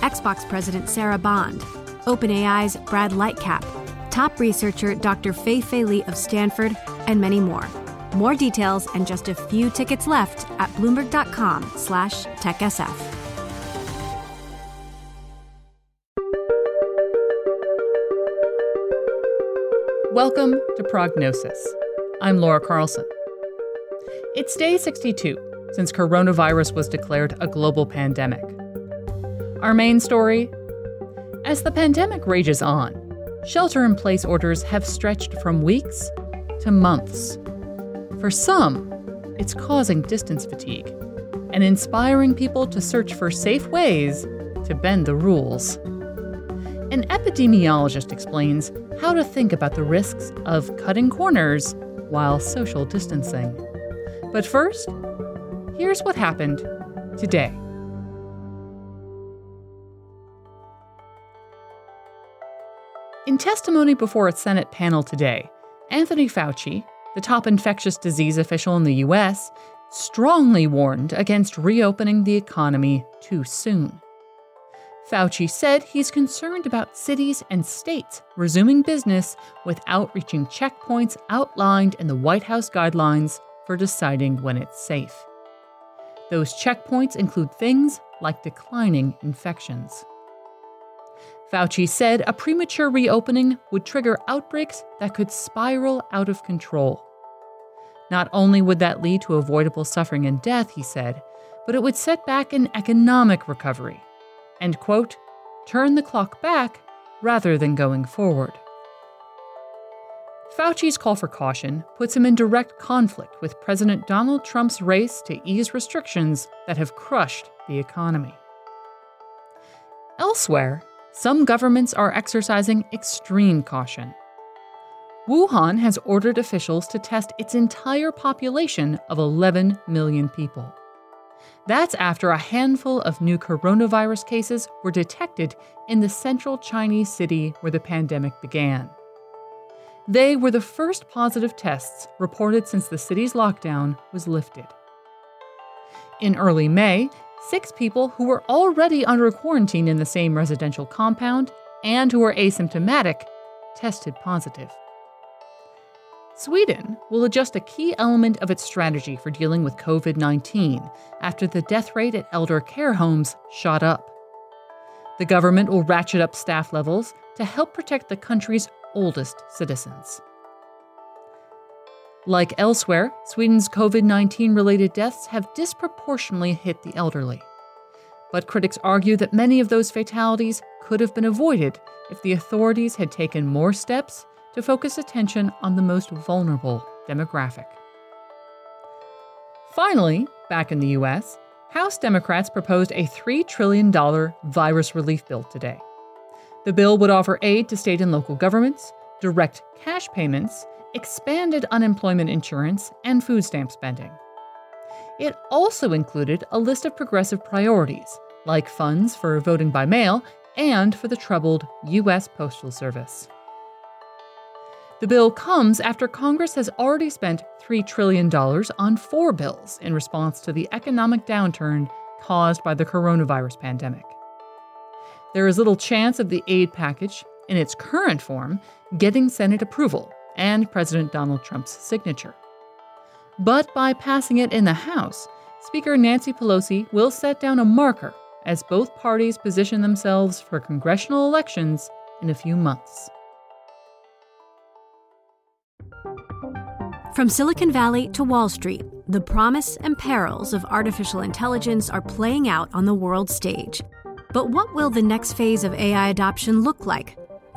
Xbox President Sarah Bond, OpenAI's Brad Lightcap, top researcher Dr. Fei-Fei Li of Stanford, and many more. More details and just a few tickets left at Bloomberg.com/TechSF. Welcome to Prognosis. I'm Laura Carlson. It's day 62 since coronavirus was declared a global pandemic. Our main story? As the pandemic rages on, shelter-in-place orders have stretched from weeks to months. For some, it's causing distance fatigue and inspiring people to search for safe ways to bend the rules. An epidemiologist explains how to think about the risks of cutting corners while social distancing. But first, here's what happened today. In testimony before a Senate panel today, Anthony Fauci, the top infectious disease official in the U.S., strongly warned against reopening the economy too soon. Fauci said he's concerned about cities and states resuming business without reaching checkpoints outlined in the White House guidelines for deciding when it's safe. Those checkpoints include things like declining infections. Fauci said a premature reopening would trigger outbreaks that could spiral out of control. Not only would that lead to avoidable suffering and death, he said, but it would set back an economic recovery and, quote, turn the clock back rather than going forward. Fauci's call for caution puts him in direct conflict with President Donald Trump's race to ease restrictions that have crushed the economy. Elsewhere, some governments are exercising extreme caution. Wuhan has ordered officials to test its entire population of 11 million people. That's after a handful of new coronavirus cases were detected in the central Chinese city where the pandemic began. They were the first positive tests reported since the city's lockdown was lifted. In early May, 6 people who were already under quarantine in the same residential compound and who were asymptomatic tested positive. Sweden will adjust a key element of its strategy for dealing with COVID-19 after the death rate at elder care homes shot up. The government will ratchet up staff levels to help protect the country's oldest citizens. Like elsewhere, Sweden's COVID-19-related deaths have disproportionately hit the elderly. But critics argue that many of those fatalities could have been avoided if the authorities had taken more steps to focus attention on the most vulnerable demographic. Finally, back in the U.S., House Democrats proposed a $3 trillion virus relief bill today. The bill would offer aid to state and local governments, direct cash payments, expanded unemployment insurance, and food stamp spending. It also included a list of progressive priorities, like funds for voting by mail and for the troubled U.S. Postal Service. The bill comes after Congress has already spent $3 trillion on 4 bills in response to the economic downturn caused by the coronavirus pandemic. There is little chance of the aid package, in its current form, getting Senate approval and President Donald Trump's signature. But by passing it in the House, Speaker Nancy Pelosi will set down a marker as both parties position themselves for congressional elections in a few months. From Silicon Valley to Wall Street, the promise and perils of artificial intelligence are playing out on the world stage. But what will the next phase of AI adoption look like?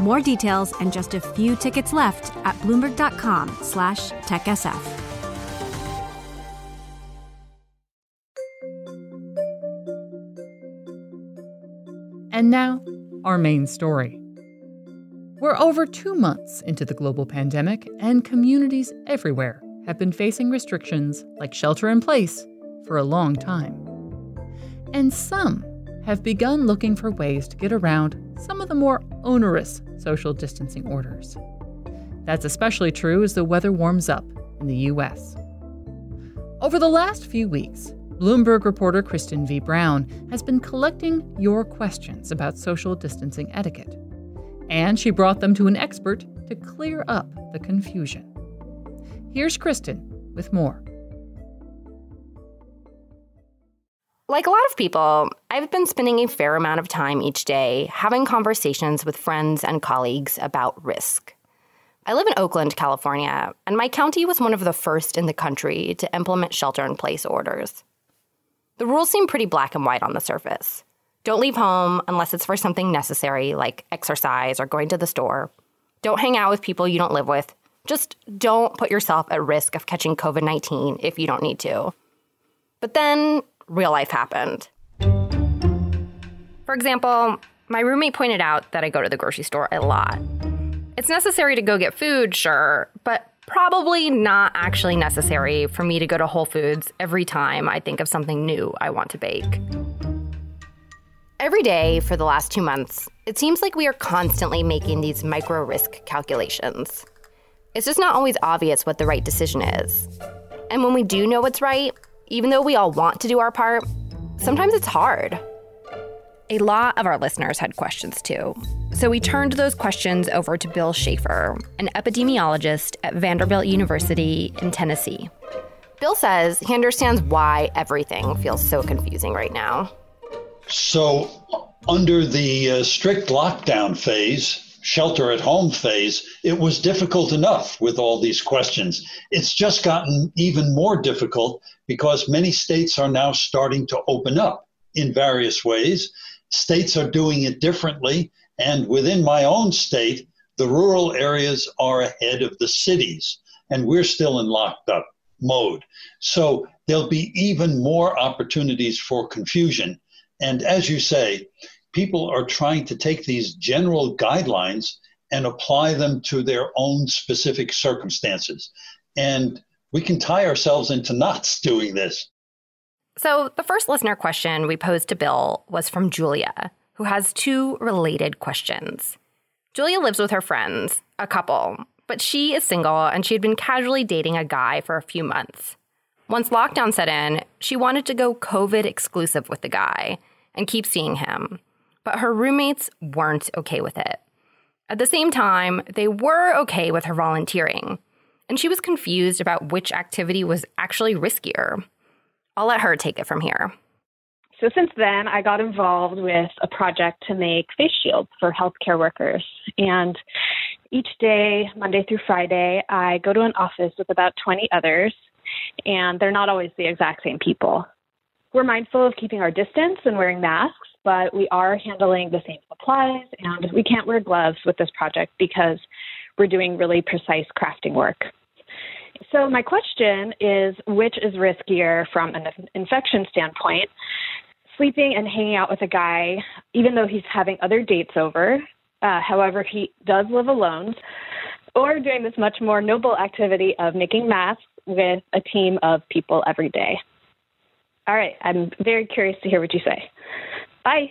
More details and just a few tickets left at Bloomberg.com/TechSF. And now, our main story. We're over 2 months into the global pandemic, and communities everywhere have been facing restrictions like shelter in place for a long time. And some have begun looking for ways to get around some of the more onerous social distancing orders. That's especially true as the weather warms up in the US. Over the last few weeks, Bloomberg reporter Kristen V. Brown has been collecting your questions about social distancing etiquette, and she brought them to an expert to clear up the confusion. Here's Kristen with more. Like a lot of people, I've been spending a fair amount of time each day having conversations with friends and colleagues about risk. I live in Oakland, California, and my county was one of the first in the country to implement shelter-in-place orders. The rules seem pretty black and white on the surface. Don't leave home unless it's for something necessary, like exercise or going to the store. Don't hang out with people you don't live with. Just don't put yourself at risk of catching COVID-19 if you don't need to. But then real life happened. For example, my roommate pointed out that I go to the grocery store a lot. It's necessary to go get food, sure, but probably not actually necessary for me to go to Whole Foods every time I think of something new I want to bake. Every day for the last 2 months, it seems like we are constantly making these micro-risk calculations. It's just not always obvious what the right decision is. And when we do know what's right, even though we all want to do our part, sometimes it's hard. A lot of our listeners had questions, too. So we turned those questions over to Bill Schaefer, an epidemiologist at Vanderbilt University in Tennessee. Bill says he understands why everything feels so confusing right now. So under the strict lockdown phase, shelter at home phase, it was difficult enough with all these questions. It's just gotten even more difficult because many states are now starting to open up in various ways. States are doing it differently. And within my own state, the rural areas are ahead of the cities, and we're still in locked up mode. So there'll be even more opportunities for confusion. And as you say, people are trying to take these general guidelines and apply them to their own specific circumstances. And we can tie ourselves into knots doing this. So the first listener question we posed to Bill was from Julia, who has two related questions. Julia lives with her friends, a couple, but she is single and she had been casually dating a guy for a few months. Once lockdown set in, she wanted to go COVID exclusive with the guy and keep seeing him, but her roommates weren't okay with it. At the same time, they were okay with her volunteering, and she was confused about which activity was actually riskier. I'll let her take it from here. So since then, I got involved with a project to make face shields for healthcare workers. And each day, Monday through Friday, I go to an office with about 20 others, and they're not always the exact same people. We're mindful of keeping our distance and wearing masks, but we are handling the same supplies, and we can't wear gloves with this project because we're doing really precise crafting work. So my question is, which is riskier from an infection standpoint? Sleeping and hanging out with a guy, even though he's having other dates over, however, he does live alone, or doing this much more noble activity of making masks with a team of people every day. All right, I'm very curious to hear what you say. Bye.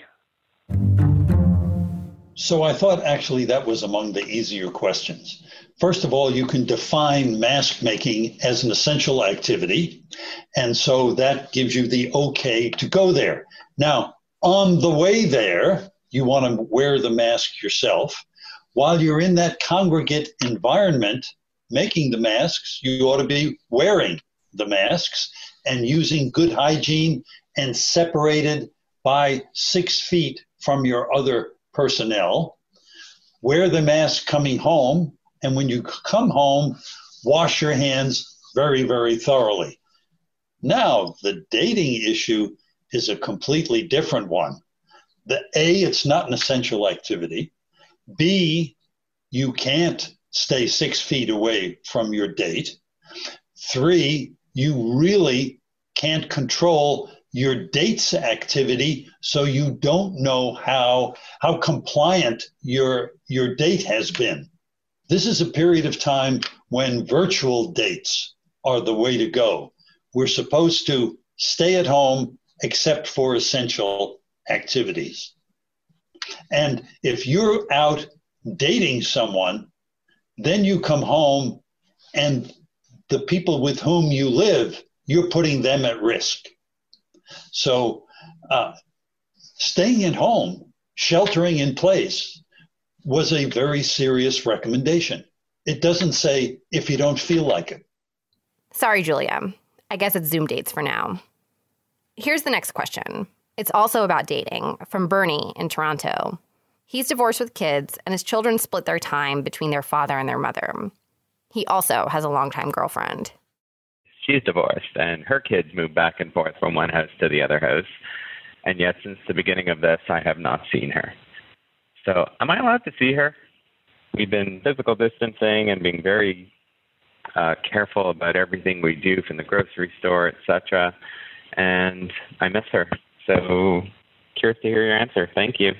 So I thought actually that was among the easier questions. First of all, you can define mask making as an essential activity, and so that gives you the okay to go there. Now, on the way there, you want to wear the mask yourself. While you're in that congregate environment making the masks, you ought to be wearing the masks and using good hygiene and separated by 6 feet from your other personnel, wear the mask coming home, and when you come home, wash your hands very, very thoroughly. Now, the dating issue is a completely different one. A, it's not an essential activity. B, you can't stay 6 feet away from your date. 3, you really can't control your date's activity, so you don't know how compliant your date has been. This is a period of time when virtual dates are the way to go. We're supposed to stay at home except for essential activities. And if you're out dating someone, then you come home and the people with whom you live, you're putting them at risk. So staying at home, sheltering in place, was a very serious recommendation. It doesn't say if you don't feel like it. Sorry, Julia. I guess it's Zoom dates for now. Here's the next question. It's also about dating, from Bernie in Toronto. He's divorced with kids, and his children split their time between their father and their mother. He also has a longtime girlfriend. She's divorced, and her kids move back and forth from one house to the other house. And yet, since the beginning of this, I have not seen her. So, am I allowed to see her? We've been physical distancing and being very careful about everything we do, from the grocery store, etc. And I miss her. So, curious to hear your answer. Thank you.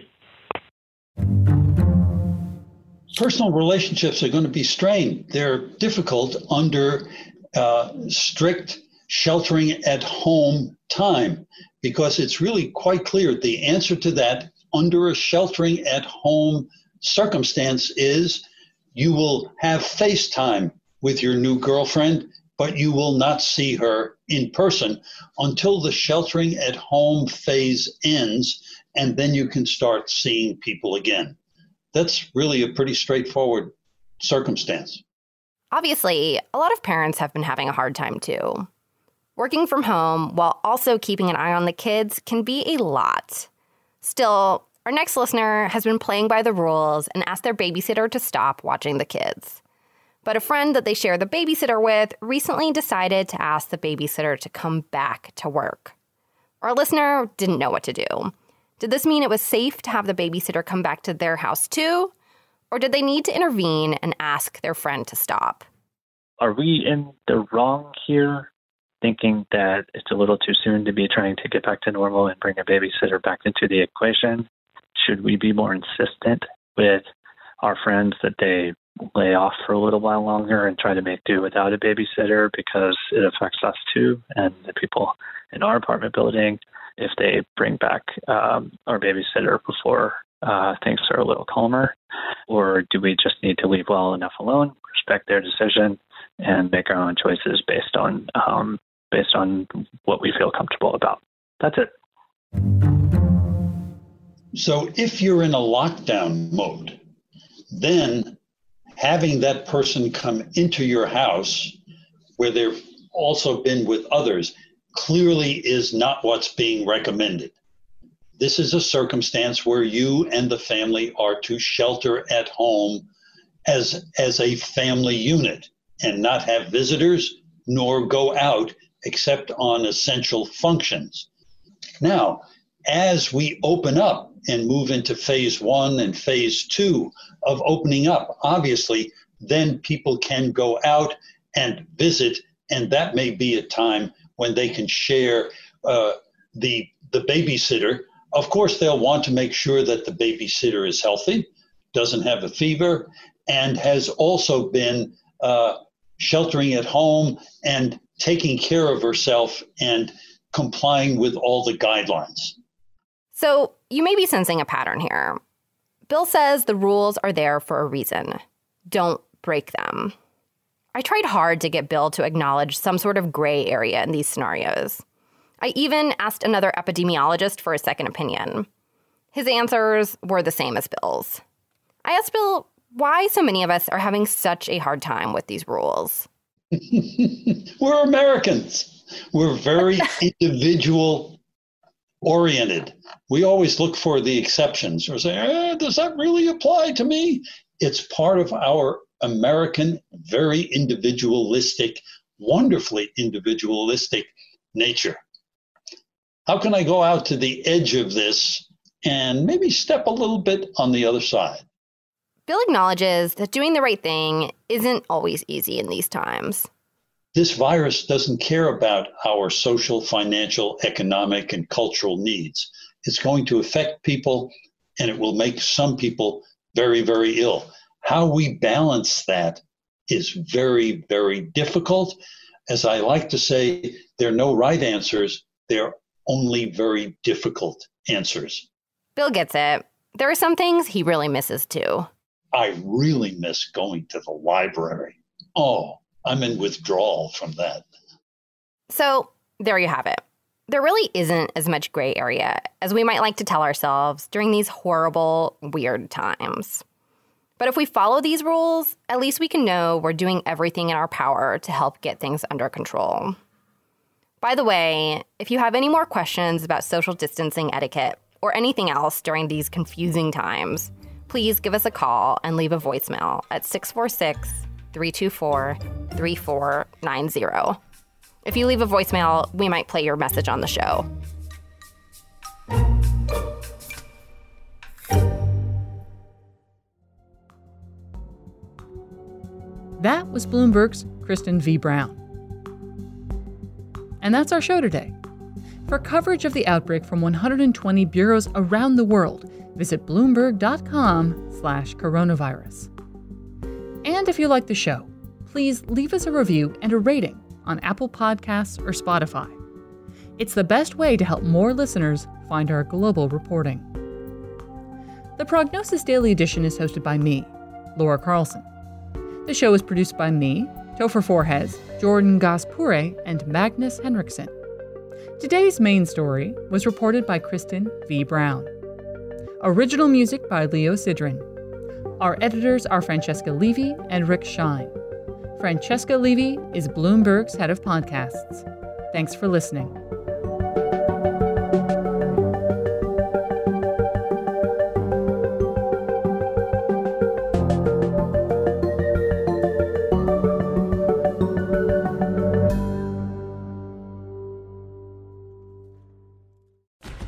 Personal relationships are going to be strained. They're difficult under strict sheltering at home time, because it's really quite clear the answer to that under a sheltering at home circumstance is you will have FaceTime with your new girlfriend, but you will not see her in person until the sheltering at home phase ends, and then you can start seeing people again. That's really a pretty straightforward circumstance. Obviously, a lot of parents have been having a hard time, too. Working from home while also keeping an eye on the kids can be a lot. Still, our next listener has been playing by the rules and asked their babysitter to stop watching the kids. But a friend that they share the babysitter with recently decided to ask the babysitter to come back to work. Our listener didn't know what to do. Did this mean it was safe to have the babysitter come back to their house, too? Or did they need to intervene and ask their friend to stop? Are we in the wrong here, thinking that it's a little too soon to be trying to get back to normal and bring a babysitter back into the equation? Should we be more insistent with our friends that they lay off for a little while longer and try to make do without a babysitter, because it affects us too, and the people in our apartment building, if they bring back our babysitter before things are a little calmer? Or do we just need to leave well enough alone, respect their decision, and make our own choices based on what we feel comfortable about? That's it. So if you're in a lockdown mode, then having that person come into your house where they've also been with others clearly is not what's being recommended. This is a circumstance where you and the family are to shelter at home as a family unit and not have visitors nor go out except on essential functions. Now, as we open up and move into phase 1 and phase 2 of opening up, obviously, then people can go out and visit, and that may be a time when they can share the babysitter. Of course, they'll want to make sure that the babysitter is healthy, doesn't have a fever, and has also been sheltering at home and taking care of herself and complying with all the guidelines. So you may be sensing a pattern here. Bill says the rules are there for a reason. Don't break them. I tried hard to get Bill to acknowledge some sort of gray area in these scenarios. I even asked another epidemiologist for a second opinion. His answers were the same as Bill's. I asked Bill why so many of us are having such a hard time with these rules. We're Americans. We're very individual oriented. We always look for the exceptions or say, does that really apply to me? It's part of our American, very individualistic, wonderfully individualistic nature. How can I go out to the edge of this and maybe step a little bit on the other side? Bill acknowledges that doing the right thing isn't always easy in these times. This virus doesn't care about our social, financial, economic, and cultural needs. It's going to affect people, and it will make some people very, very ill. How we balance that is very, very difficult. As I like to say, there are no right answers. There are only very difficult answers. Bill gets it. There are some things he really misses, too. I really miss going to the library. Oh, I'm in withdrawal from that. So there you have it. There really isn't as much gray area as we might like to tell ourselves during these horrible, weird times. But if we follow these rules, at least we can know we're doing everything in our power to help get things under control. By the way, if you have any more questions about social distancing etiquette or anything else during these confusing times, please give us a call and leave a voicemail at 646-324-3490. If you leave a voicemail, we might play your message on the show. That was Bloomberg's Kristen V. Brown. And that's our show today. For coverage of the outbreak from 120 bureaus around the world, visit bloomberg.com/coronavirus. And if you like the show, please leave us a review and a rating on Apple Podcasts or Spotify. It's the best way to help more listeners find our global reporting. The Prognosis Daily Edition is hosted by me, Laura Carlson. The show is produced by me, Topher Forhez, Jordan Gaspure, and Magnus Henriksen. Today's main story was reported by Kristen V. Brown. Original music by Leo Sidrin. Our editors are Francesca Levy and Rick Schein. Francesca Levy is Bloomberg's head of podcasts. Thanks for listening.